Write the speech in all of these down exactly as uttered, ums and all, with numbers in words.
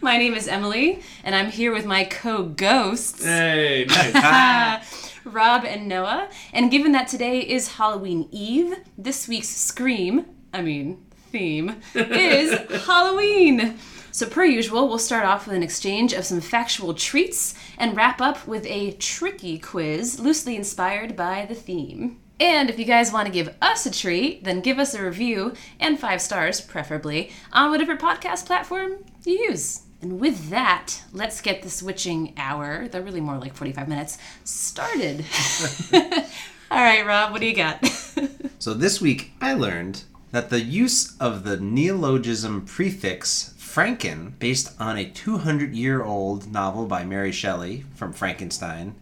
My name is Emily, and I'm here with my co-ghosts. Hey, nice. Hi. Rob and Noah. And given that today is Halloween Eve, this week's scream, I mean, theme, is Halloween. So per usual, we'll start off with an exchange of some factual treats and wrap up with a tricky quiz loosely inspired by the theme. And if you guys want to give us a treat, then give us a review, and five stars, preferably, on whatever podcast platform you use. And with that, let's get this witching hour, though really more like forty-five minutes, started. All right, Rob, what do you got? So this week, I learned that the use of the neologism prefix Franken, based on a two hundred year old novel by Mary Shelley from Frankenstein,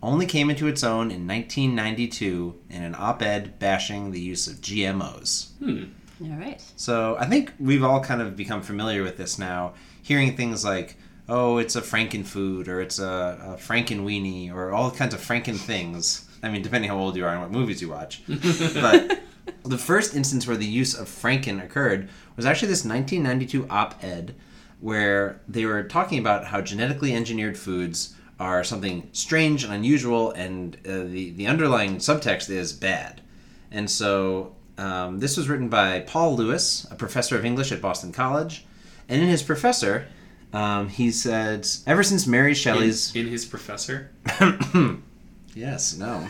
only came into its own in nineteen ninety-two in an op-ed bashing the use of G M Os. Hmm. All right. So I think we've all kind of become familiar with this now, hearing things like, oh, it's a Franken-food, or it's a, a Franken-weenie, or all kinds of Franken things. I mean, depending how old you are and what movies you watch. But the first instance where the use of Franken occurred was actually this nineteen ninety-two op-ed where they were talking about how genetically engineered foods are something strange and unusual, and uh, the, the underlying subtext is bad. And so um, this was written by Paul Lewis, a professor of English at Boston College. And in his professor, um, he said, ever since Mary Shelley's... In, in his professor? Yes, no.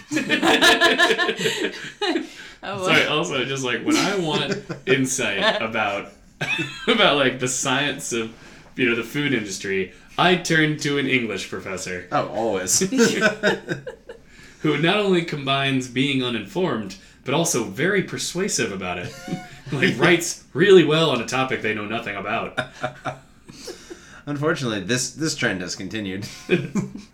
Oh, sorry, also, just like, when I want insight about, about like, the science of, you know, the food industry, I turned to an English professor. Oh, always. Who not only combines being uninformed, but also very persuasive about it. Like, writes really well on a topic they know nothing about. Unfortunately, this, this trend has continued.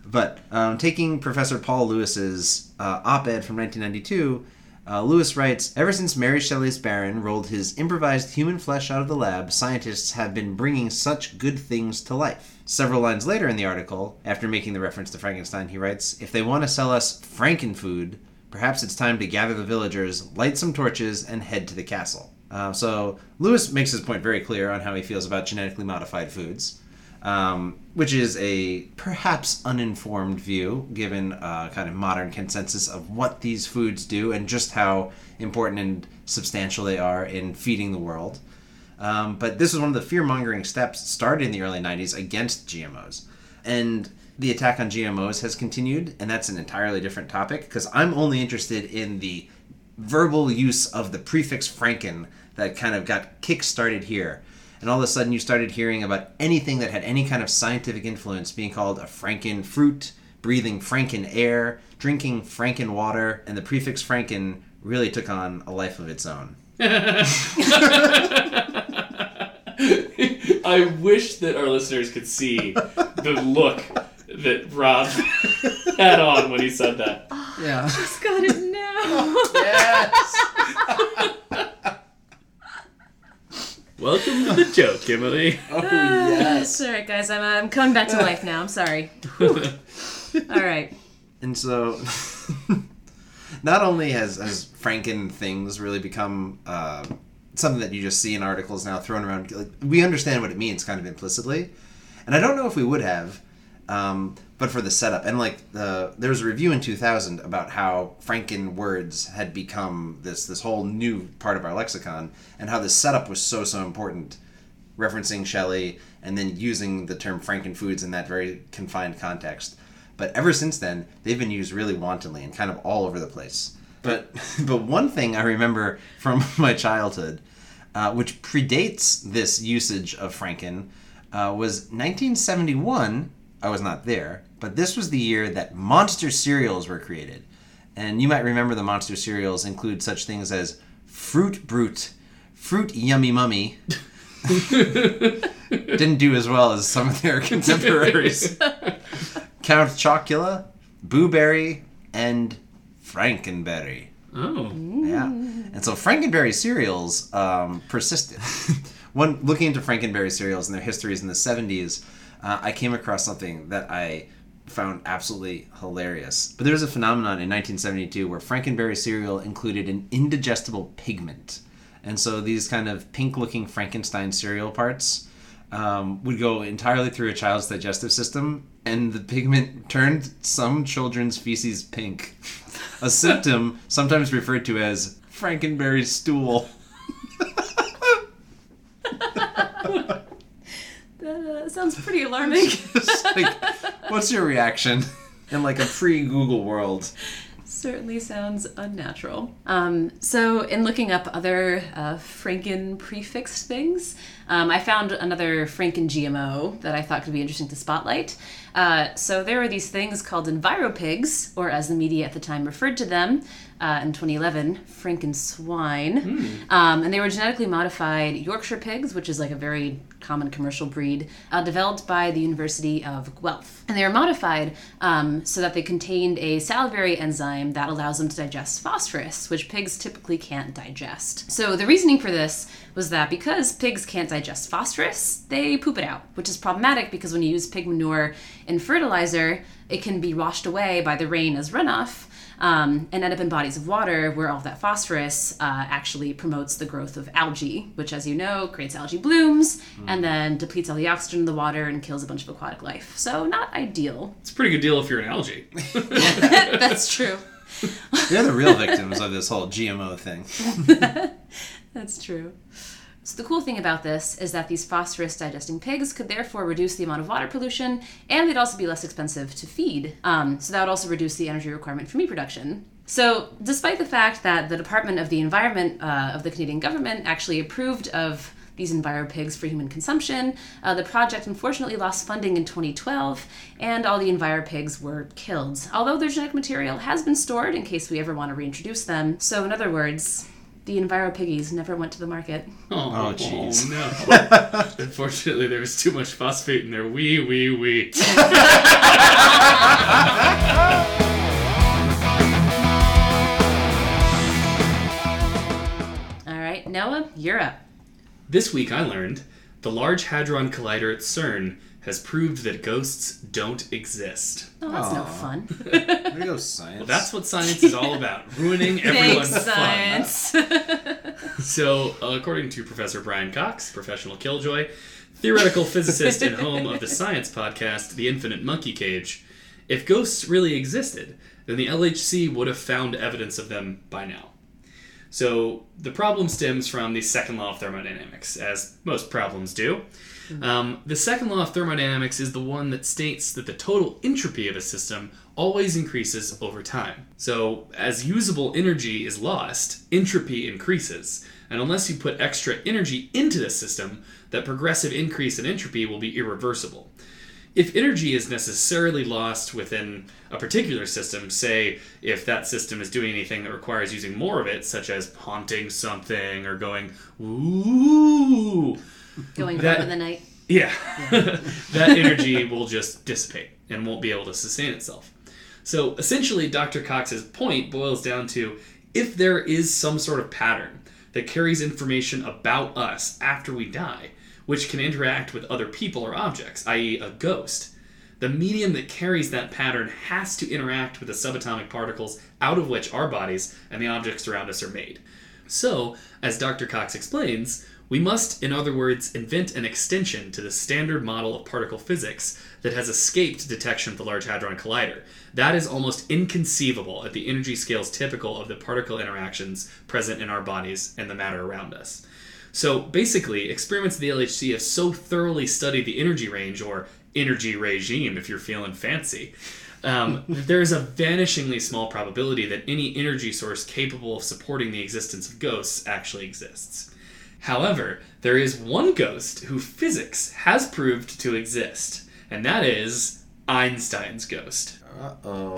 But um, taking Professor Paul Lewis's uh, op-ed from nineteen ninety-two, uh, Lewis writes, ever since Mary Shelley's Baron rolled his improvised human flesh out of the lab, scientists have been bringing such good things to life. Several lines later in the article, after making the reference to Frankenstein, he writes, if they want to sell us Frankenfood, perhaps it's time to gather the villagers, light some torches, and head to the castle. Uh, so Lewis makes his point very clear on how he feels about genetically modified foods, um, which is a perhaps uninformed view, given uh, kind of modern consensus of what these foods do and just how important and substantial they are in feeding the world. Um, but this was one of the fear-mongering steps started in the early nineties against G M Os. And the attack on G M Os has continued, and that's an entirely different topic, because I'm only interested in the verbal use of the prefix Franken that kind of got kick-started here. And all of a sudden you started hearing about anything that had any kind of scientific influence being called a Franken fruit, breathing Franken air, drinking Franken water, and the prefix Franken really took on a life of its own. I wish that our listeners could see the look that Rob had on when he said that. Oh, yeah. I just got it now. Yes. Welcome to the joke, Emily. Oh, yes. Uh, all right, guys. I'm, uh, I'm coming back to life now. I'm sorry. All right. And so, not only has, has Franken things really become uh, something that you just see in articles now thrown around, like, we understand what it means kind of implicitly. And I don't know if we would have, Um, but for the setup. And like uh, there was a review in two thousand about how Franken words had become this this whole new part of our lexicon, and how the setup was so so important, referencing Shelley and then using the term Franken foods in that very confined context. But ever since then, they've been used really wantonly and kind of all over the place. But but one thing I remember from my childhood, uh, which predates this usage of Franken, uh, was nineteen seventy-one. I was not there, but this was the year that monster cereals were created. And you might remember the monster cereals include such things as Fruit Brute, Fruit Yummy Mummy. Didn't do as well as some of their contemporaries. Count Chocula, Booberry, and Frankenberry. Oh. Yeah. And so Frankenberry cereals um, persisted. When looking into Frankenberry cereals and their histories in the seventies, uh, I came across something that I found absolutely hilarious. But there was a phenomenon in nineteen seventy-two where Frankenberry cereal included an indigestible pigment. And so these kind of pink-looking Frankenstein cereal parts um, would go entirely through a child's digestive system, and the pigment turned some children's feces pink, a symptom sometimes referred to as Frankenberry stool. That uh, sounds pretty alarming. Like, what's your reaction in like a pre-Google world? Certainly sounds unnatural. Um, so in looking up other uh, Franken prefixed things, um, I found another Franken G M O that I thought could be interesting to spotlight. Uh, so there are these things called EnviroPigs, or as the media at the time referred to them uh, in twenty eleven, Franken swine. Mm. Um, and they were genetically modified Yorkshire pigs, which is like a very common commercial breed, uh, developed by the University of Guelph. And they were modified um, so that they contained a salivary enzyme that allows them to digest phosphorus, which pigs typically can't digest. So the reasoning for this was that because pigs can't digest phosphorus, they poop it out, which is problematic because when you use pig manure in fertilizer, it can be washed away by the rain as runoff um, and end up in bodies of water where all that phosphorus uh, actually promotes the growth of algae, which, as you know, creates algae blooms mm. and then depletes all the oxygen in the water and kills a bunch of aquatic life. So not ideal. It's a pretty good deal if you're an algae. That's true. They're the real victims of this whole G M O thing. That's true. So the cool thing about this is that these phosphorus-digesting pigs could therefore reduce the amount of water pollution, and they'd also be less expensive to feed. Um, so that would also reduce the energy requirement for meat production. So despite the fact that the Department of the Environment uh, of the Canadian government actually approved of these EnviroPigs for human consumption, uh, the project unfortunately lost funding in twenty twelve, and all the EnviroPigs were killed, although their genetic material has been stored in case we ever want to reintroduce them. So in other words, the EnviroPiggies never went to the market. Oh, jeez. Oh, oh, no. Unfortunately, there was too much phosphate in their wee, wee, wee. All right, Noah, you're up. This week I learned the Large Hadron Collider at CERN has proved that ghosts don't exist. Oh, that's Aww. No fun. There you go, science. Well, that's what science is all about, ruining everyone's Thanks, fun. science. So, uh, according to Professor Brian Cox, professional killjoy, theoretical physicist and home of the science podcast, The Infinite Monkey Cage, if ghosts really existed, then the L H C would have found evidence of them by now. So, the problem stems from the second law of thermodynamics, as most problems do. Um, the second law of thermodynamics is the one that states that the total entropy of a system always increases over time. So, as usable energy is lost, entropy increases. And unless you put extra energy into the system, that progressive increase in entropy will be irreversible. If energy is necessarily lost within a particular system, say if that system is doing anything that requires using more of it, such as haunting something or going, ooh... Going that, up in the night. Yeah. yeah. That energy will just dissipate and won't be able to sustain itself. So essentially, Doctor Cox's point boils down to if there is some sort of pattern that carries information about us after we die, which can interact with other people or objects, that is a ghost, the medium that carries that pattern has to interact with the subatomic particles out of which our bodies and the objects around us are made. So, as Doctor Cox explains, we must, in other words, invent an extension to the standard model of particle physics that has escaped detection of the Large Hadron Collider. That is almost inconceivable at the energy scales typical of the particle interactions present in our bodies and the matter around us. So basically, experiments at the L H C have so thoroughly studied the energy range, or energy regime if you're feeling fancy, um, there is a vanishingly small probability that any energy source capable of supporting the existence of ghosts actually exists. However, there is one ghost who physics has proved to exist, and that is Einstein's ghost. Uh-oh.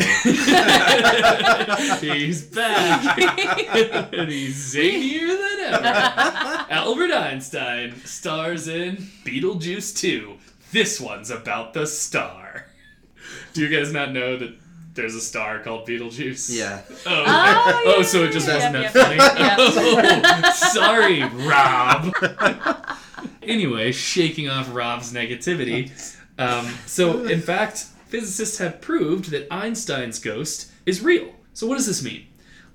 He's back. And he's zanier than ever. Albert Einstein stars in Beetlejuice two. This one's about the star. Do you guys not know that there's a star called Beetlejuice? Yeah. Oh, oh, yeah, oh so it just yeah, wasn't yeah, that yeah. funny? Yeah. Oh, sorry, Rob. Anyway, shaking off Rob's negativity. Um, so, in fact, physicists have proved that Einstein's ghost is real. So what does this mean?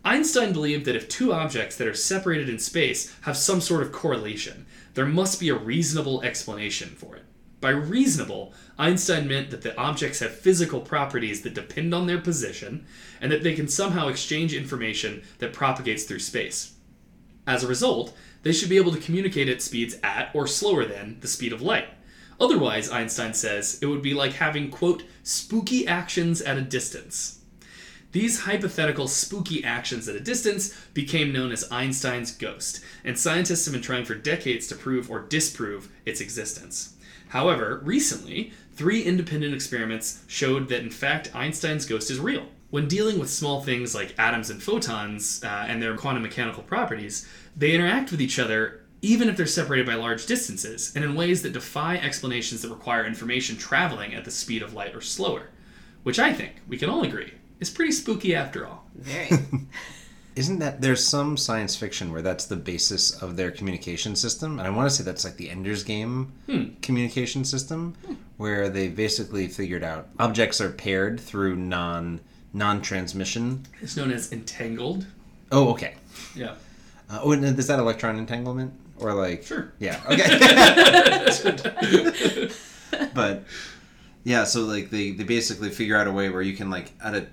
Einstein believed that if two objects that are separated in space have some sort of correlation, there must be a reasonable explanation for it. By reasonable, Einstein meant that the objects have physical properties that depend on their position, and that they can somehow exchange information that propagates through space. As a result, they should be able to communicate at speeds at or slower than the speed of light. Otherwise, Einstein says, it would be like having, quote, spooky actions at a distance. These hypothetical spooky actions at a distance became known as Einstein's ghost, and scientists have been trying for decades to prove or disprove its existence. However, recently, three independent experiments showed that, in fact, Einstein's ghost is real. When dealing with small things like atoms and photons, uh, and their quantum mechanical properties, they interact with each other even if they're separated by large distances, and in ways that defy explanations that require information traveling at the speed of light or slower. Which I think, we can all agree, is pretty spooky after all. Very. Isn't that, there's some science fiction where that's the basis of their communication system, and I want to say that's like the Ender's Game hmm. communication system, hmm. where they basically figured out objects are paired through non, non-transmission. It's known as entangled. Oh, okay. Yeah. Uh, oh, and is that electron entanglement? Or like... Sure. Yeah, okay. But, yeah, so like they, they basically figure out a way where you can like, at a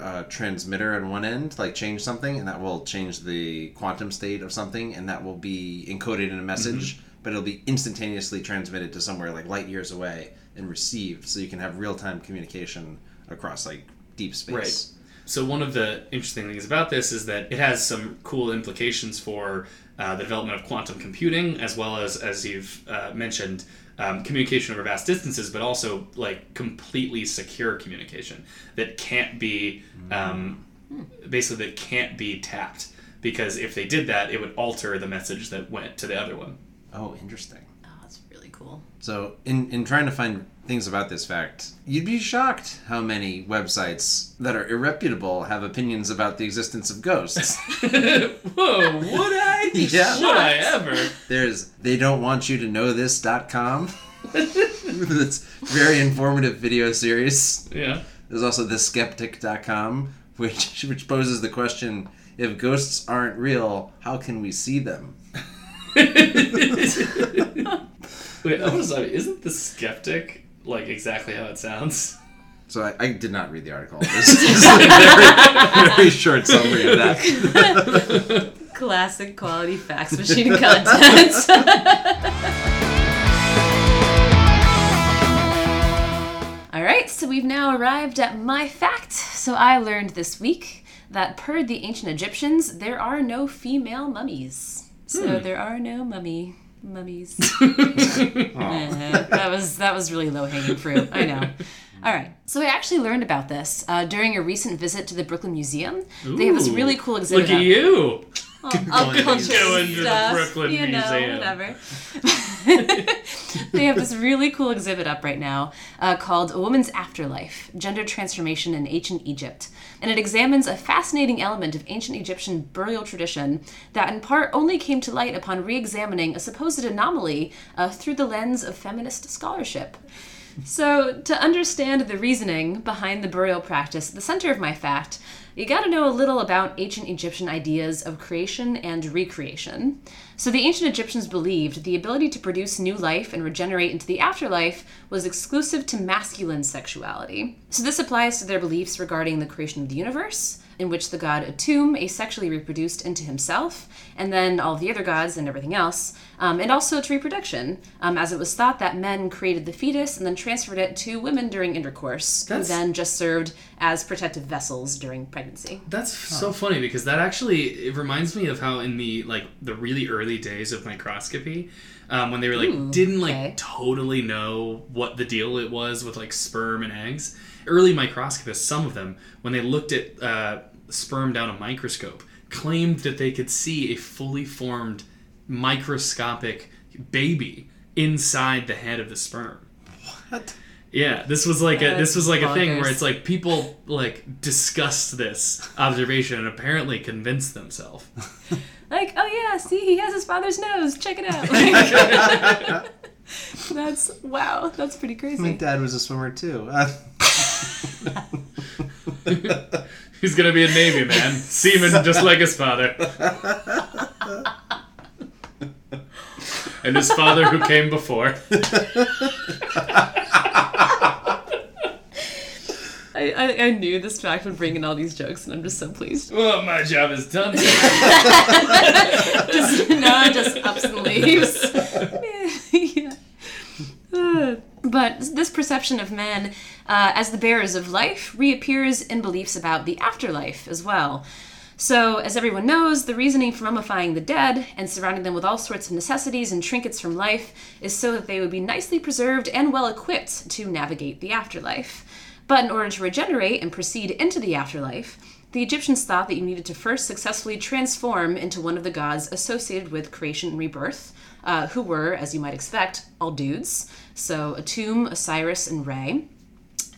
Uh, transmitter on one end, like change something, and that will change the quantum state of something, and that will be encoded in a message, mm-hmm. but it'll be instantaneously transmitted to somewhere like light years away and received, so you can have real-time communication across like deep space. Right. So one of the interesting things about this is that it has some cool implications for uh, the development of quantum computing, as well as, as you've uh, mentioned, Um, communication over vast distances, but also like completely secure communication that can't be um, basically that can't be tapped, because if they did that, it would alter the message that went to the other one. Oh, interesting. Oh, that's really cool. So in, in trying to find things about this fact, you'd be shocked how many websites that are irreputable have opinions about the existence of ghosts. Whoa, what a- Yeah. Should I ever? There's they don't want you to know this dot com. That's very informative video series. Yeah. There's also the skeptic dot com, which which poses the question, if ghosts aren't real, how can we see them? Wait, I'm sorry, isn't the skeptic like exactly how it sounds? So I, I did not read the article. This is a very, very short summary of that. Classic quality fax machine content. All right, so we've now arrived at my fact. So I learned this week that per the ancient Egyptians, there are no female mummies. So hmm. there are no mummy mummies. uh, that was that was really low hanging fruit. I know. All right, so I actually learned about this uh, during a recent visit to the Brooklyn Museum. Ooh, they have this really cool exhibit. Look at you. All cultural stuff, Brooklyn you know, Museum. Whatever. They have this really cool exhibit up right now uh, called A Woman's Afterlife: Gender Transformation in Ancient Egypt. And it examines a fascinating element of ancient Egyptian burial tradition that in part only came to light upon re-examining a supposed anomaly uh, through the lens of feminist scholarship. So, to understand the reasoning behind the burial practice, the center of my fact, you gotta know a little about ancient Egyptian ideas of creation and recreation. So the ancient Egyptians believed the ability to produce new life and regenerate into the afterlife was exclusive to masculine sexuality. So this applies to their beliefs regarding the creation of the universe, in which the god Atum asexually reproduced into himself, and then all the other gods and everything else, um, and also to reproduction, um, as it was thought that men created the fetus and then transferred it to women during intercourse, that's, who then just served as protective vessels during pregnancy. That's oh. so funny, because that actually, it reminds me of how in the, like, the really early days of microscopy, um, when they were, like, Ooh, didn't, like, okay. totally know what the deal it was with, like, sperm and eggs, early microscopists, some of them, when they looked at uh, sperm down a microscope, claimed that they could see a fully formed microscopic baby inside the head of the sperm. What? Yeah, this was like a this was like a thing where it's like people like discussed this observation and apparently convinced themselves. Like, oh yeah, see, he has his father's nose. Check it out. That's wow. That's pretty crazy. My dad was a swimmer too. Uh... He's gonna be a Navy man, seaman just like his father. And his father who came before. I, I, I knew this fact would bring in all these jokes, and I'm just so pleased. Well, my job is done. just, no, just ups and leaves. Yeah. Uh, but this perception of men uh, as the bearers of life reappears in beliefs about the afterlife as well. So, as everyone knows, the reasoning for mummifying the dead and surrounding them with all sorts of necessities and trinkets from life is so that they would be nicely preserved and well-equipped to navigate the afterlife. But in order to regenerate and proceed into the afterlife, the Egyptians thought that you needed to first successfully transform into one of the gods associated with creation and rebirth, uh, who were, as you might expect, all dudes. So, Atum, Osiris, and Ra.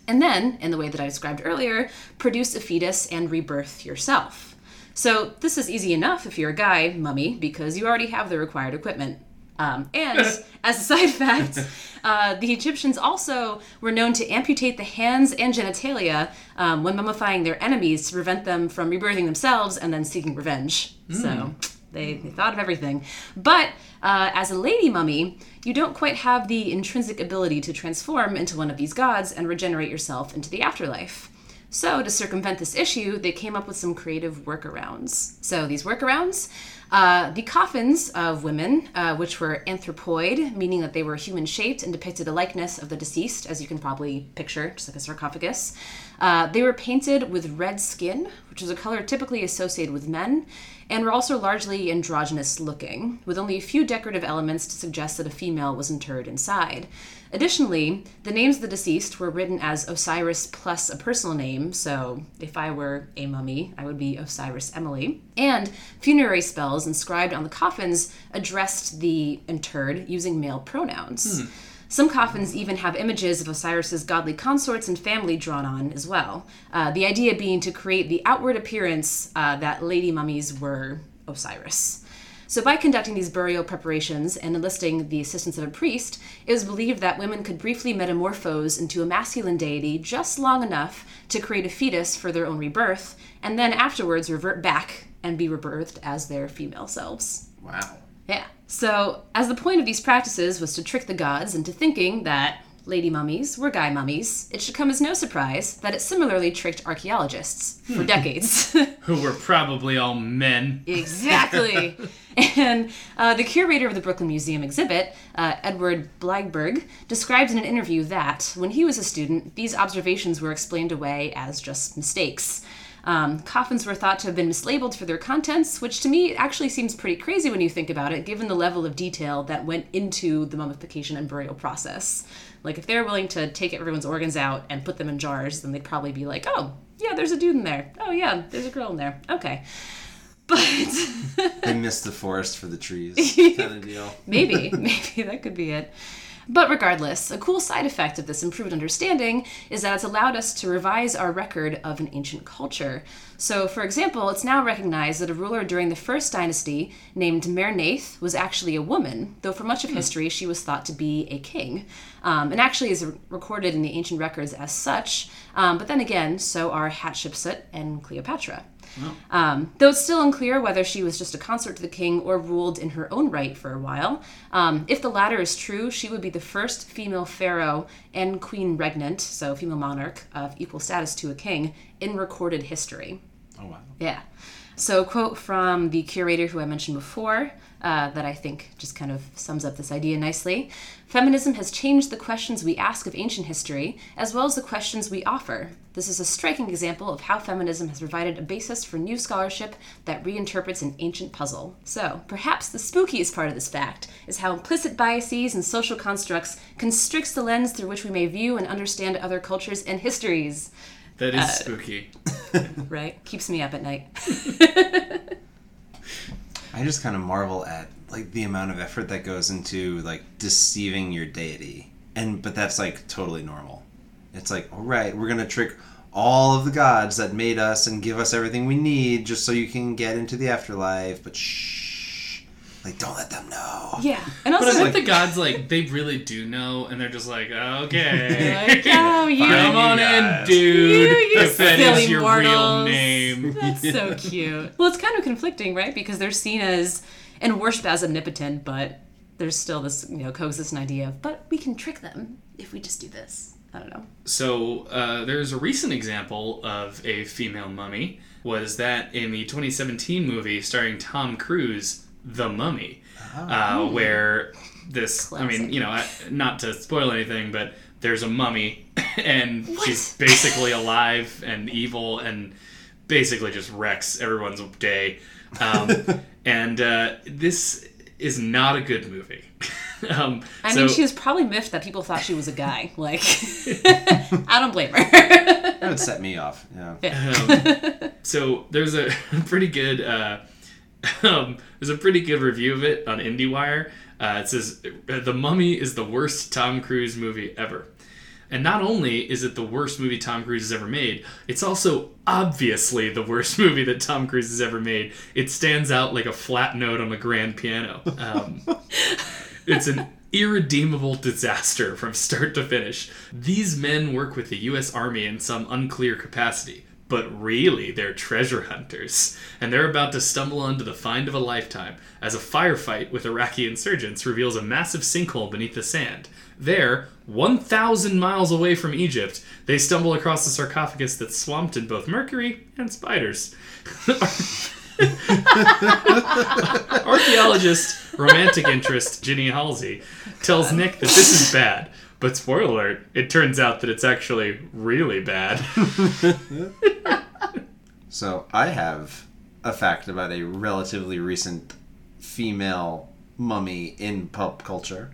And then, in the way that I described earlier, produce a fetus and rebirth yourself. So this is easy enough if you're a guy, mummy, because you already have the required equipment. Um, and as a side fact, uh, the Egyptians also were known to amputate the hands and genitalia um, when mummifying their enemies to prevent them from rebirthing themselves and then seeking revenge. Mm. So they, they thought of everything. But uh, as a lady mummy, you don't quite have the intrinsic ability to transform into one of these gods and regenerate yourself into the afterlife. So, to circumvent this issue, they came up with some creative workarounds. So, these workarounds, uh, the coffins of women, uh, which were anthropoid, meaning that they were human-shaped and depicted a likeness of the deceased, as you can probably picture, just like a sarcophagus. Uh, they were painted with red skin, which is a color typically associated with men, and were also largely androgynous-looking, with only a few decorative elements to suggest that a female was interred inside. Additionally, the names of the deceased were written as Osiris plus a personal name, so if I were a mummy, I would be Osiris Emily. And funerary spells inscribed on the coffins addressed the interred using male pronouns. Hmm. Some coffins even have images of Osiris's godly consorts and family drawn on as well, uh, the idea being to create the outward appearance uh, that lady mummies were Osiris. So by conducting these burial preparations and enlisting the assistance of a priest, it was believed that women could briefly metamorphose into a masculine deity just long enough to create a fetus for their own rebirth, and then afterwards revert back and be rebirthed as their female selves. Wow. Yeah. So as the point of these practices was to trick the gods into thinking that lady mummies were guy mummies, it should come as no surprise that it similarly tricked archaeologists for decades. Who were probably all men. Exactly. And uh, the curator of the Brooklyn Museum exhibit, uh, Edward Blagberg, described in an interview that, when he was a student, these observations were explained away as just mistakes. Um, coffins were thought to have been mislabeled for their contents, which to me actually seems pretty crazy when you think about it, given the level of detail that went into the mummification and burial process. Like, if they're willing to take everyone's organs out and put them in jars, then they'd probably be like, oh, yeah, there's a dude in there. Oh, yeah, there's a girl in there. Okay. But... they missed the forest for the trees kind of deal. Maybe. Maybe that could be it. But regardless, a cool side effect of this improved understanding is that it's allowed us to revise our record of an ancient culture. So, for example, it's now recognized that a ruler during the first dynasty named Merneith was actually a woman, though for much of history she was thought to be a king, um, and actually is recorded in the ancient records as such, um, but then again, so are Hatshepsut and Cleopatra. Oh. Um, though it's still unclear whether she was just a consort to the king or ruled in her own right for a while. Um, if the latter is true, she would be the first female pharaoh and queen regnant, so female monarch of equal status to a king, in recorded history. Oh, wow. Yeah. So a quote from the curator who I mentioned before uh, that I think just kind of sums up this idea nicely. Feminism has changed the questions we ask of ancient history, as well as the questions we offer. This is a striking example of how feminism has provided a basis for new scholarship that reinterprets an ancient puzzle. So, perhaps the spookiest part of this fact is how implicit biases and social constructs constricts the lens through which we may view and understand other cultures and histories. That is uh, spooky. Right? Keeps me up at night. I just kind of marvel at like the amount of effort that goes into like deceiving your deity, and but that's like totally normal. It's like, all right, we're gonna trick all of the gods that made us and give us everything we need just so you can get into the afterlife, but shh, like don't let them know. Yeah, and also but I think like, the gods like they really do know, and they're just like, okay, like, oh, you come on in, dude. You, you if that is your mortals. Real name, that's yeah. so cute. Well, it's kind of conflicting, right? Because they're seen as and worshipped as omnipotent, but there's still this, you know, coexistent idea of, but we can trick them if we just do this. I don't know. So uh, there's a recent example of a female mummy, was that in the twenty seventeen movie starring Tom Cruise, The Mummy, oh. uh, where this, classic. I mean, you know, I, not to spoil anything, but there's a mummy, and what? She's basically alive and evil and basically just wrecks everyone's day. Um, and uh, this is not a good movie. um, I so, mean, she was probably miffed that people thought she was a guy. Like, I don't blame her. That would set me off. Yeah. yeah. Um, so there's a pretty good uh, um, there's a pretty good review of it on IndieWire. Uh, it says, "The Mummy is the worst Tom Cruise movie ever." And not only is it the worst movie Tom Cruise has ever made, it's also obviously the worst movie that Tom Cruise has ever made. It stands out like a flat note on a grand piano. Um, it's an irredeemable disaster from start to finish. These men work with the U S Army in some unclear capacity, but really they're treasure hunters. And they're about to stumble onto the find of a lifetime as a firefight with Iraqi insurgents reveals a massive sinkhole beneath the sand. There, one thousand miles away from Egypt, they stumble across a sarcophagus that's swamped in both mercury and spiders. Archaeologist, romantic interest Ginny Halsey tells Nick that this is bad, but spoiler alert, it turns out that it's actually really bad. So I have a fact about a relatively recent female mummy in pop culture.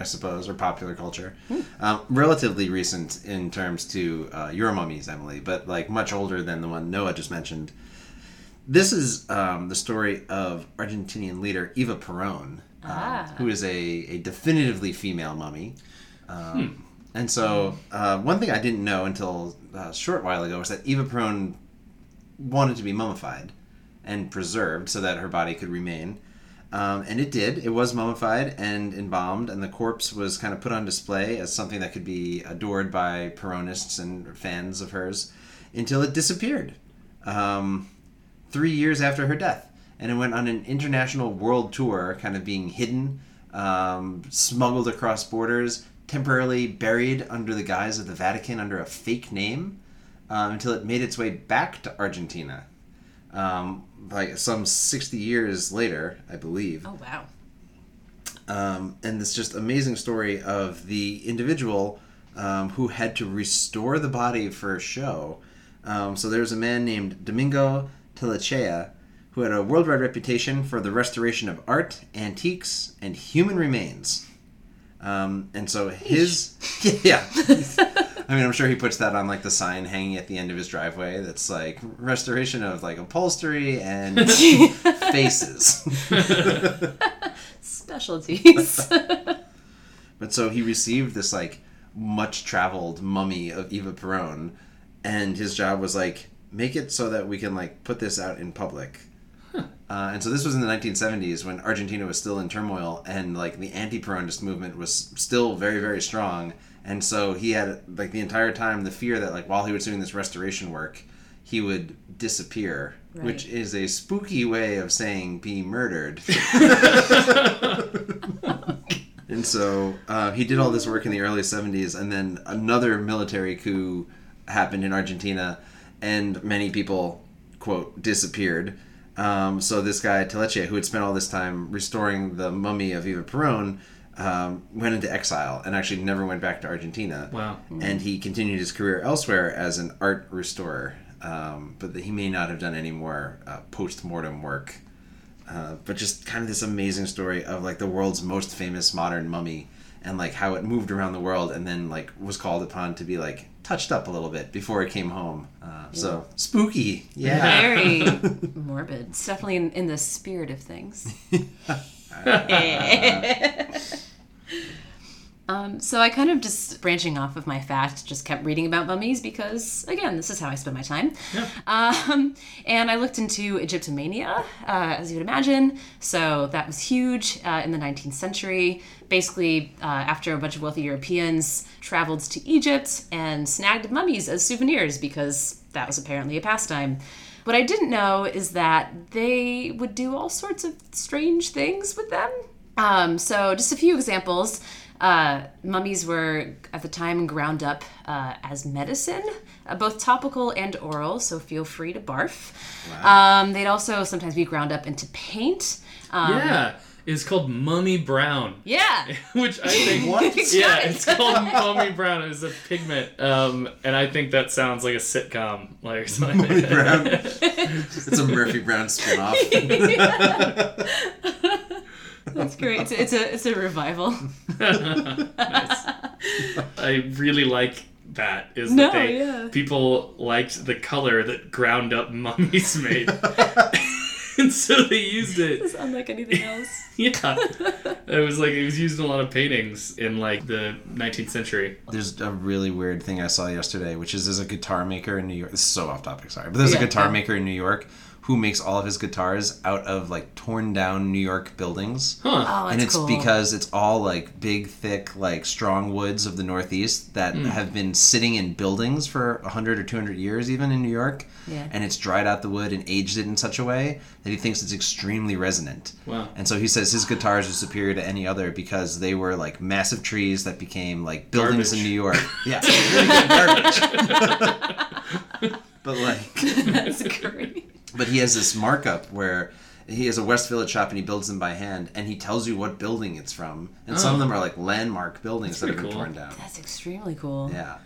I suppose, or popular culture. Hmm. Um, relatively recent in terms to uh, your mummies, Emily, but like much older than the one Noah just mentioned. This is um, the story of Argentinian leader Eva Perón, ah. um, who is a, a definitively female mummy. Um, hmm. And so uh, one thing I didn't know until a short while ago was that Eva Perón wanted to be mummified and preserved so that her body could remain. Um, and it did. It was mummified and embalmed, and the corpse was kind of put on display as something that could be adored by Peronists and fans of hers until it disappeared um, three years after her death. And it went on an international world tour, kind of being hidden, um, smuggled across borders, temporarily buried under the guise of the Vatican under a fake name um, until it made its way back to Argentina. Um, like some sixty years later, I believe. Oh, wow. Um, and this just amazing story of the individual um, who had to restore the body for a show. Um, so there's a man named Domingo Telechea who had a worldwide reputation for the restoration of art, antiques, and human remains. Um, and so his... yeah. I mean, I'm sure he puts that on, like, the sign hanging at the end of his driveway that's, like, restoration of, like, upholstery and faces. Specialties. But so he received this, like, much-traveled mummy of Eva Perón, and his job was, like, make it so that we can, like, put this out in public. Huh. Uh, and so this was in the nineteen seventies when Argentina was still in turmoil, and, like, the anti-Peronist movement was still very, very strong. And so he had, like, the entire time the fear that, like, while he was doing this restoration work, he would disappear, right. Which is a spooky way of saying be murdered. And so uh, he did all this work in the early seventies, and then another military coup happened in Argentina, and many people, quote, disappeared. Um, so this guy, Telechea, who had spent all this time restoring the mummy of Eva Perón, um, went into exile and actually never went back to Argentina. Wow. Mm. And he continued his career elsewhere as an art restorer. Um, but he may not have done any more uh, post-mortem work. Uh, but just kind of this amazing story of like the world's most famous modern mummy and like how it moved around the world and then like was called upon to be like touched up a little bit before it came home. Uh, yeah. So spooky. Yeah. Very morbid. It's definitely in, in the spirit of things. Um, so I kind of just, branching off of my fact, just kept reading about mummies because, again, this is how I spend my time. Yeah. Um, and I looked into Egyptomania, uh, as you would imagine. So that was huge uh, in the nineteenth century. Basically, uh, after a bunch of wealthy Europeans traveled to Egypt and snagged mummies as souvenirs because that was apparently a pastime. What I didn't know is that they would do all sorts of strange things with them. Um, so just a few examples. Uh, mummies were, at the time, ground up uh, as medicine, uh, both topical and oral, so feel free to barf. Wow. Um, they'd also sometimes be ground up into paint. Um, yeah, it's called Mummy Brown. Yeah. Which I think... what? Yeah, it's called Mummy Brown. It was a pigment. Um, and I think that sounds like a sitcom. Like something. Mummy Brown. It's a Murphy Brown spinoff. That's great. It's a, it's a, it's a revival. Nice. I really like that. Is no, that they, yeah. People liked the color that ground up mummies made. And so they used it. It's unlike anything else. Yeah. It was like, it was used in a lot of paintings in like the nineteenth century. There's a really weird thing I saw yesterday, which is there's a guitar maker in New York. This is so off topic, sorry. But there's yeah, a guitar yeah. maker in New York who makes all of his guitars out of like torn down New York buildings. Huh. Oh, that's and it's cool. Because it's all like big, thick, like strong woods of the Northeast that mm. have been sitting in buildings for one hundred or two hundred years even in New York. Yeah. And it's dried out the wood and aged it in such a way that he thinks it's extremely resonant. Wow. And so he says his guitars are superior to any other because they were like massive trees that became like buildings garbage. In New York. Yeah. Garbage. But like... That's great. But he has this markup where he has a West Village shop and he builds them by hand and he tells you what building it's from. And oh. some of them are like landmark buildings that have been cool. torn down. That's extremely cool. Yeah.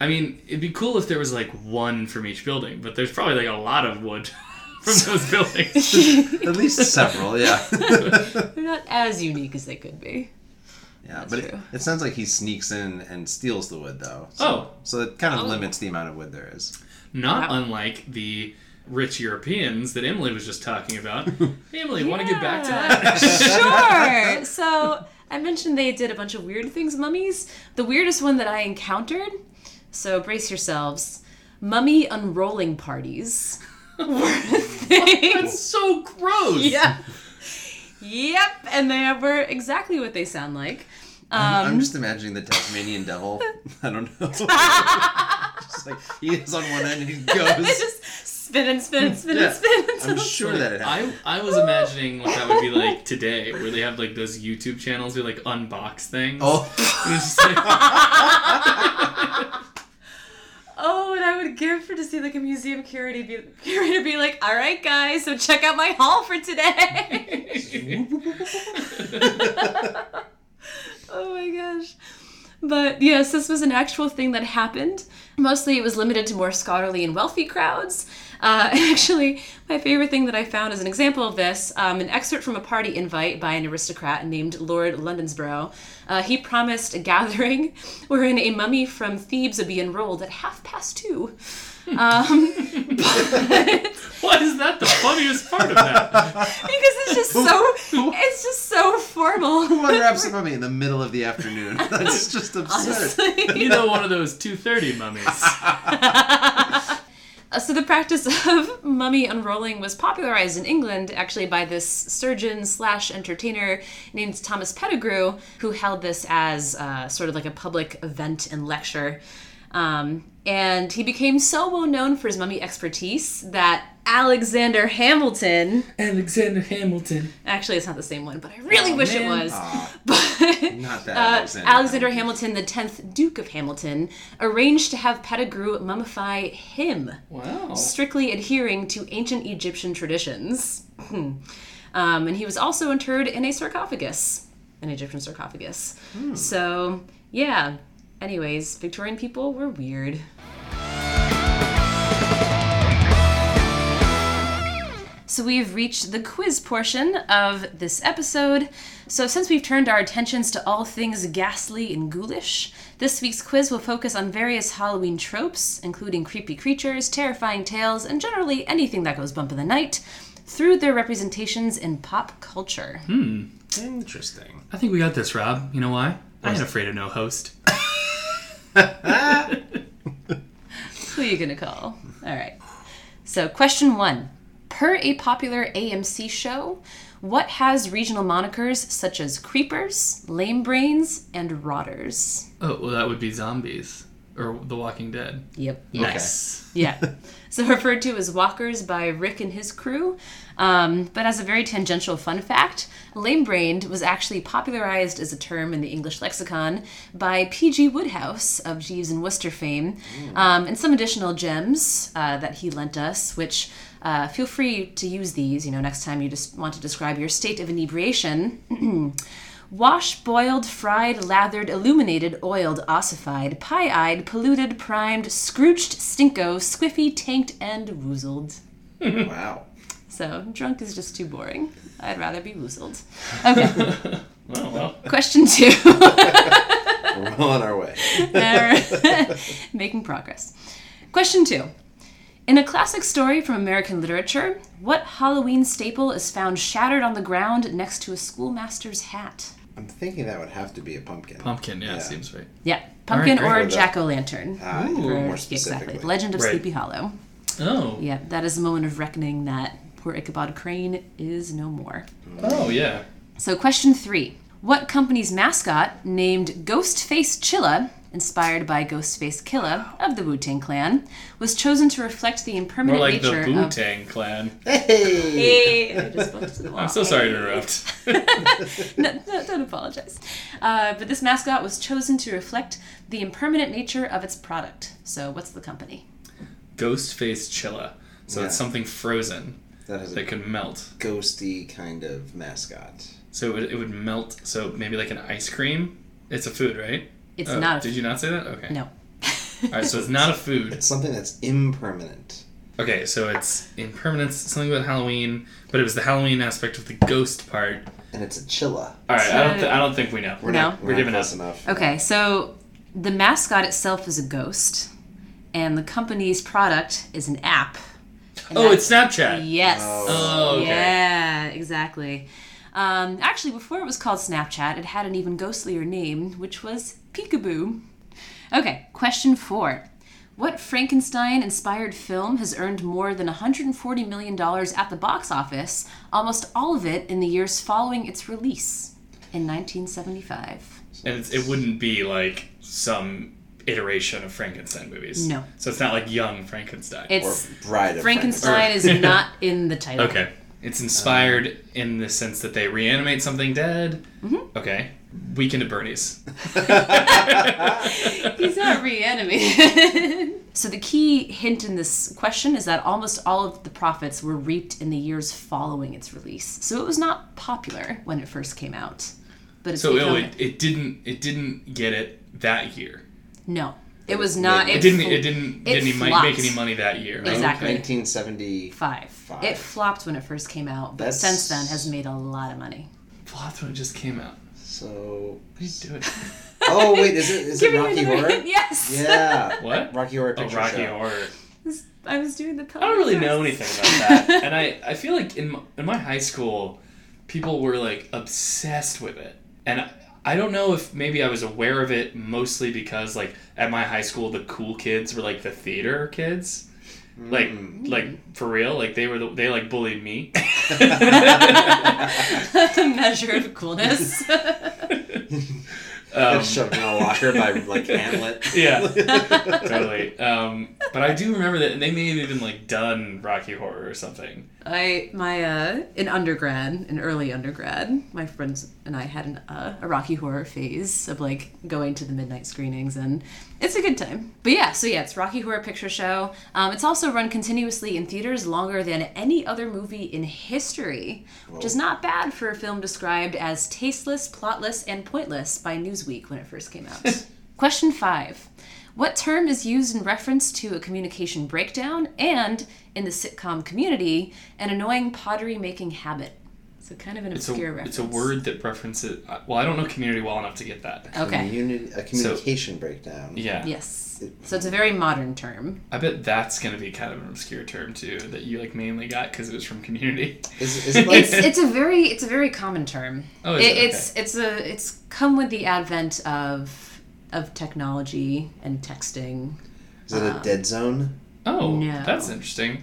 I mean, it'd be cool if there was like one from each building, but there's probably like a lot of wood from those buildings. At least several, yeah. They're not as unique as they could be. Yeah, That's but it, it sounds like he sneaks in and steals the wood though. So, oh. So it kind of oh. limits the amount of wood there is. Not wow. unlike the... rich Europeans that Emily was just talking about. Hey, Emily, yeah. want to get back to that? Sure. So I mentioned they did a bunch of weird things, mummies. The weirdest one that I encountered, so brace yourselves, mummy unrolling parties were a thing. That's so gross. Yeah. Yep. And they were exactly what they sound like. Um, I'm just imagining the Tasmanian devil. I don't know. Just like he is on one end and he goes. Just, spin and spin and spin yeah. and spin. And I'm sure like, that it happened. I, I was imagining what that would be like today, where they have like those YouTube channels who like unbox things. Oh. And it's just like... oh, and I would give for to see like a museum curator be, curator be like, all right, guys, so check out my haul for today. Oh my gosh. But yes, this was an actual thing that happened. Mostly it was limited to more scholarly and wealthy crowds. Uh, actually, my favorite thing that I found as an example of this, um, an excerpt from a party invite by an aristocrat named Lord Londesborough. Uh, he promised a gathering wherein a mummy from Thebes would be enrolled at half past two. Um, but... Why is that the funniest part of that? Because it's just so it's just so formal. Who unwraps a mummy in the middle of the afternoon? That's just absurd. Honestly. You know, one of those two thirty mummies. So the practice of mummy unrolling was popularized in England, actually, by this surgeon slash entertainer named Thomas Pettigrew, who held this as uh, sort of like a public event and lecture. Um, and he became so well known for his mummy expertise that Alexander Hamilton. Alexander Hamilton. Actually, it's not the same one, but I really oh, wish man. it was. Oh, but not that. Uh, Alexander, Alexander Hamilton, the tenth Duke of Hamilton, arranged to have Pettigrew mummify him. Wow. Strictly adhering to ancient Egyptian traditions. um, and he was also interred in a sarcophagus, an Egyptian sarcophagus. Hmm. So, yeah. Anyways, Victorian people were weird. So we've reached the quiz portion of this episode. So since we've turned our attentions to all things ghastly and ghoulish, this week's quiz will focus on various Halloween tropes, including creepy creatures, terrifying tales, and generally anything that goes bump in the night, through their representations in pop culture. Hmm. Interesting. I think we got this, Rob. You know why? I ain't afraid of no host. Who are you gonna call? All right. So question one. Per a popular A M C show, what has regional monikers such as creepers, lame brains, and rotters? Oh, well, that would be zombies or The Walking Dead. Yep. Nice. Okay. Yeah. So referred to as walkers by Rick and his crew. Um, but as a very tangential fun fact, lame-brained was actually popularized as a term in the English lexicon by P G Woodhouse of Jeeves and Wooster fame, um, and some additional gems uh, that he lent us, which uh, feel free to use these, you know, next time you just want to describe your state of inebriation. Wash, boiled, fried, lathered, illuminated, oiled, ossified, pie-eyed, polluted, primed, scrooched, stinko, squiffy, tanked, and woozled. Wow. So, drunk is just too boring. I'd rather be woozled. Okay. Well, well. Question two. We're on our way. Making progress. Question two. In a classic story from American literature, what Halloween staple is found shattered on the ground next to a schoolmaster's hat? I'm thinking that would have to be a pumpkin. Pumpkin, yeah, yeah. Seems right. Yeah, pumpkin right, or jack-o'-lantern. Ah, more specifically. Exactly. Legend of right. Sleepy Hollow. Oh. Yeah, that is a moment of reckoning that poor Ichabod Crane is no more. Oh, yeah. So question three. What company's mascot, named Ghostface Chilla, inspired by Ghostface Killa of the Wu-Tang Clan, was chosen to reflect the impermanent More like nature the Wu-Tang of... Clan. Hey! Hey! I just went to the wall. I'm so sorry to interrupt. no, no, don't apologize. Uh, but this mascot was chosen to reflect the impermanent nature of its product. So what's the company? Ghostface Chilla. So yeah. It's something frozen that, has that a could melt. Ghosty kind of mascot. So it would, it would melt. So maybe like an ice cream. It's a food, right? It's oh, not a Did you not say that? Okay. No. All right, so it's not a food. It's something that's impermanent. Okay, so it's impermanence, something about Halloween, but it was the Halloween aspect of the ghost part. And it's a chilla. All right, so, I don't th- I don't think we know. We're no? not, we're, we're giving us enough. Okay, so the mascot itself is a ghost, and the company's product is an app. Oh, it's Snapchat. Yes. Oh, okay. Yeah, exactly. Um, actually, before it was called Snapchat, it had an even ghostlier name, which was Peekaboo. Okay, question four. What Frankenstein-inspired film has earned more than one hundred forty million dollars at the box office, almost all of it in the years following its release in nineteen seventy-five? And it's, it wouldn't be like some iteration of Frankenstein movies. No. So it's not like Young Frankenstein. It's or Bride of Frankenstein. Frankenstein is not in the title. Okay. It's inspired um, in the sense that they reanimate something dead. Mm-hmm. Okay. Weekend at Bernie's. He's not reanimated. So the key hint in this question is that almost all of the profits were reaped in the years following its release. So it was not popular when it first came out. But it's So it, it, it didn't it didn't get it that year. No. It was not. It, it didn't. It didn't. It didn't flopped. Make any money that year. Right? Exactly. nineteen seventy-five. It flopped when it first came out, but That's... since then has made a lot of money. Flopped when it just came out. So what are you doing? Oh wait, is it is it Rocky Horror? Yes. Yeah. What? Rocky Horror Picture Show. Oh, Rocky Horror. I was doing the. I don't really know anything about that, and I, I feel like in my, in my high school, people were like obsessed with it, and. I, I don't know if maybe I was aware of it mostly because, like, at my high school, the cool kids were, like, the theater kids. Like, mm. like for real. Like, they were the, they, like, bullied me. A measure of coolness. Um, shoved in a locker by like Hamlet. Yeah, totally. Um, but I do remember that, and they may have even like done Rocky Horror or something. I my uh, in undergrad, in early undergrad, my friends and I had an, uh, a Rocky Horror phase of like going to the midnight screenings, and it's a good time. But yeah, so yeah, it's Rocky Horror Picture Show. Um, it's also run continuously in theaters longer than any other movie in history, Whoa. Which is not bad for a film described as tasteless, plotless, and pointless by Newsweek when it first came out. Question five. What term is used in reference to a communication breakdown and, in the sitcom community, an annoying pottery-making habit? So kind of an it's obscure a, reference. It's a word that references... Well, I don't know community well enough to get that. Okay. Communi- a communication so, breakdown. Yeah. Yes. It, so it's a very modern term. I bet that's going to be kind of an obscure term, too, that you like mainly got because it was from community. Is, is it like... it's, it's, a very, it's a very common term. Oh, is it? It, okay. It's, it's, a, it's come with the advent of... of technology and texting. Is it a um, dead zone? Oh, no. That's interesting.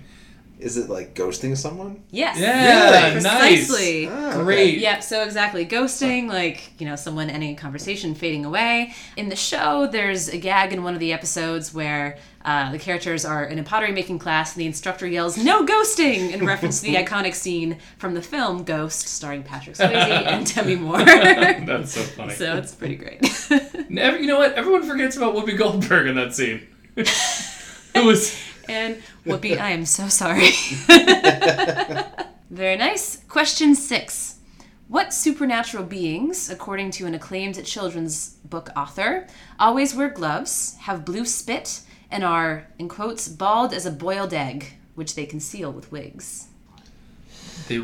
Is it like ghosting someone? Yes. Yeah, yeah, precisely. Nice. Ah, great. Okay. Yeah, so exactly. Ghosting, like, you know, someone ending a conversation, fading away. In the show, there's a gag in one of the episodes where uh, the characters are in a pottery-making class and the instructor yells, "No ghosting!" in reference to the iconic scene from the film Ghost, starring Patrick Swayze and Demi Moore. That's so funny. So it's pretty great. Every, you know what? Everyone forgets about Whoopi Goldberg in that scene. It was... And Whoopi, I am so sorry. Very nice. Question six. What supernatural beings, according to an acclaimed children's book author, always wear gloves, have blue spit, and are, in quotes, bald as a boiled egg, which they conceal with wigs? They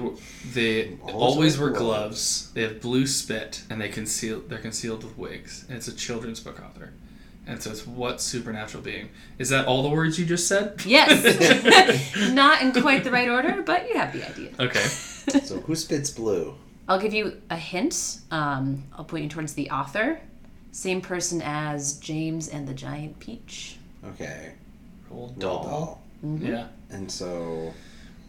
they always wear gloves, they have blue spit, and they conceal, they're concealed with wigs. And it's a children's book author. And so it's what supernatural being? Is that all the words you just said? Yes. Not in quite the right order, but you have the idea. Okay. So who spits blue? I'll give you a hint. Um, I'll point you towards the author. Same person as James and the Giant Peach. Okay. Roald Dahl. Roald Dahl. Mm-hmm. Yeah. And so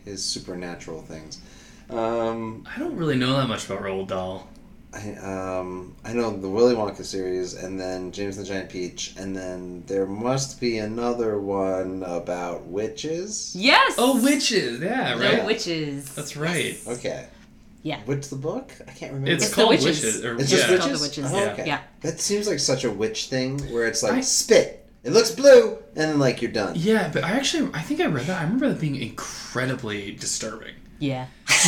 his supernatural things. Um, I don't really know that much about Roald Dahl. I, um, I know the Willy Wonka series, and then James and the Giant Peach, and then there must be another one about witches. Yes! Oh, witches! Yeah, right? Yeah. The Witches. That's right. Yes. Okay. Yeah. What's the book? I can't remember. It's, it's called the Witches. Witches or, it's yeah. just Witches? It's called The Witches. Oh, okay. Yeah. That seems like such a witch thing, where it's like, I... spit! It looks blue! And then, like, you're done. Yeah, but I actually, I think I read that. I remember that being incredibly disturbing. Yeah.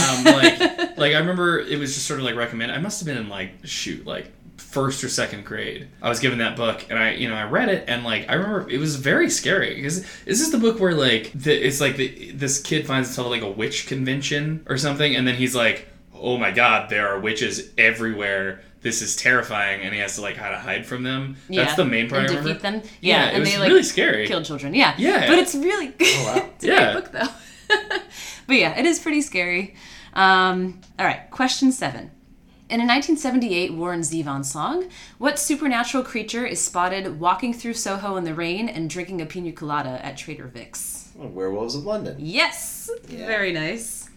um, like, like I remember it was just sort of like recommended. I must have been in like, shoot, like first or second grade. I was given that book, and I, you know, I read it, and like I remember it was very scary. Because is this the book where like the, it's like the, this kid finds himself like a witch convention or something, and then he's like, "Oh my God, there are witches everywhere. This is terrifying," and he has to like how to hide from them. Yeah. That's the main part. And I defeat remember. Them. Yeah, yeah, and it was they like really scary. Kill children. Yeah. Yeah. But it's really oh, wow. It's a yeah. great book though. But yeah, it is pretty scary. Um, all right, question seven. In a nineteen seventy-eight Warren Zevon song, what supernatural creature is spotted walking through Soho in the rain and drinking a pina colada at Trader Vic's? Well, Werewolves of London. Yes. Yeah. Very nice.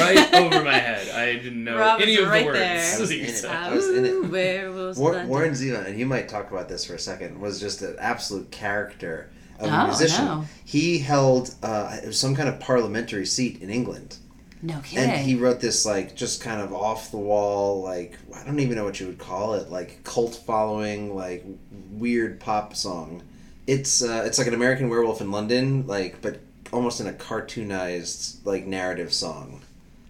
Right over my head. I didn't know Rob any of right the words. There. I was in it. I was in it. Werewolves War- of London. Warren Zevon, and you might talk about this for a second, was just an absolute character of oh, a musician. No. He held uh, some kind of parliamentary seat in England. No kidding. And he wrote this, like, just kind of off-the-wall, like, I don't even know what you would call it, like, cult-following, like, weird pop song. It's uh, it's like an American Werewolf in London, like, but almost in a cartoonized, like, narrative song.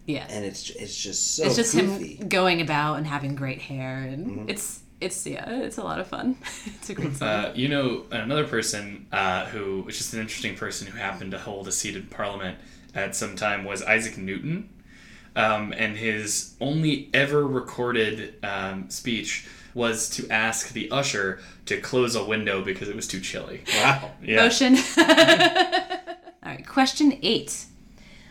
Yeah. And it's it's just so It's just goofy. Him going about and having great hair, and mm-hmm. it's... It's, yeah, it's a lot of fun. It's a great song. Uh, you know, another person uh, who was just an interesting person who happened to hold a seat in Parliament at some time was Isaac Newton. Um, and his only ever recorded um, speech was to ask the usher to close a window because it was too chilly. Wow. Yeah. Motion. All right, question eight.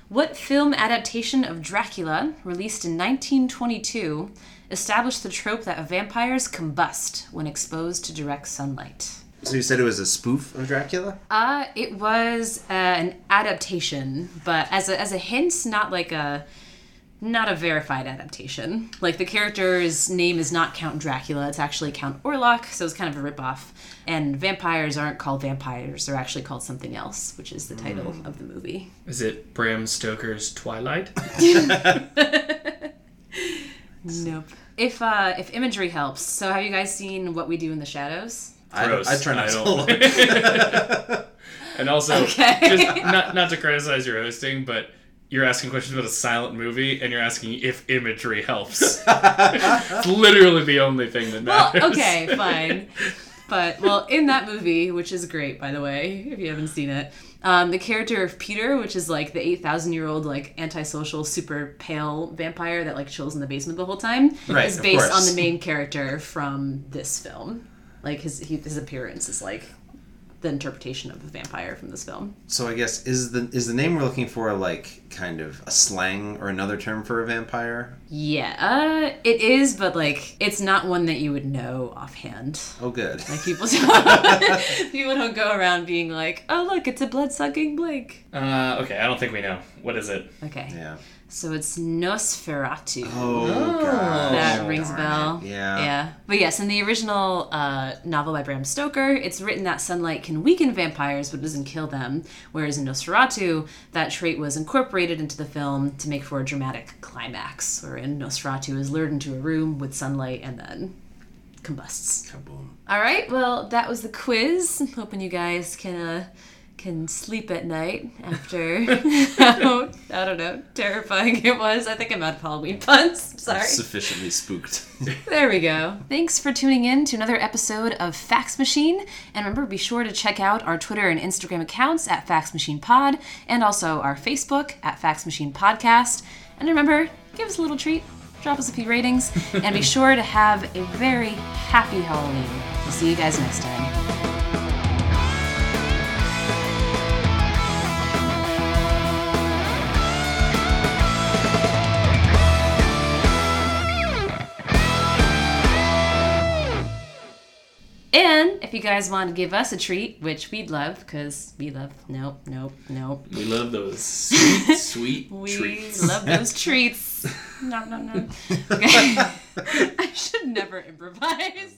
What film adaptation of Dracula, released in nineteen twenty-two... established the trope that vampires combust when exposed to direct sunlight? So you said it was a spoof of Dracula? Uh, it was uh, an adaptation, but as a as a hint, not like a not a verified adaptation. Like, the character's name is not Count Dracula, it's actually Count Orlok, so it's kind of a ripoff. And vampires aren't called vampires, they're actually called something else, which is the title mm. of the movie. Is it Bram Stoker's Twilight? Nope. If uh, if imagery helps, so have you guys seen What We Do in the Shadows? Gross. I, I try not to look. And also, okay. just not not to criticize your hosting, but you're asking questions about a silent movie, and you're asking if imagery helps. It's literally the only thing that matters. Well, okay, fine. But, well, in that movie, which is great, by the way, if you haven't seen it, um, the character of Peter, which is, like, the eight thousand-year-old, like, antisocial, super pale vampire that, like, chills in the basement the whole time, right, is based on the main character from this film. Like, his he, his appearance is, like, the interpretation of a vampire from this film. So I guess, is the is the name we're looking for, like, kind of a slang or another term for a vampire? Yeah, uh, it is, but, like, it's not one that you would know offhand. Oh, good. Like, people don't, people don't go around being like, oh, look, it's a blood-sucking Blake. Uh, okay, I don't think we know. What is it? Okay. Yeah. So it's Nosferatu. Oh, oh gosh. That rings a bell. It. Yeah. Yeah. But yes, in the original uh, novel by Bram Stoker, it's written that sunlight can weaken vampires but doesn't kill them, whereas in Nosferatu, that trait was incorporated into the film to make for a dramatic climax, wherein Nosferatu is lured into a room with sunlight and then combusts. Kaboom. All right, well, that was the quiz. I'm hoping you guys can... Uh, can sleep at night after how, I don't know, terrifying it was. I think I'm out of Halloween puns. Sorry. I'm sufficiently spooked. There we go. Thanks for tuning in to another episode of Fax Machine. And remember, be sure to check out our Twitter and Instagram accounts at Fax Machine Pod, and also our Facebook at Fax Machine Podcast. And remember, give us a little treat, drop us a few ratings, and be sure to have a very happy Halloween. We'll see you guys next time. And if you guys want to give us a treat, which we'd love, because we love, nope, nope, nope. We love those sweet, sweet we treats. We love those treats. No, no, no. Okay. I should never improvise.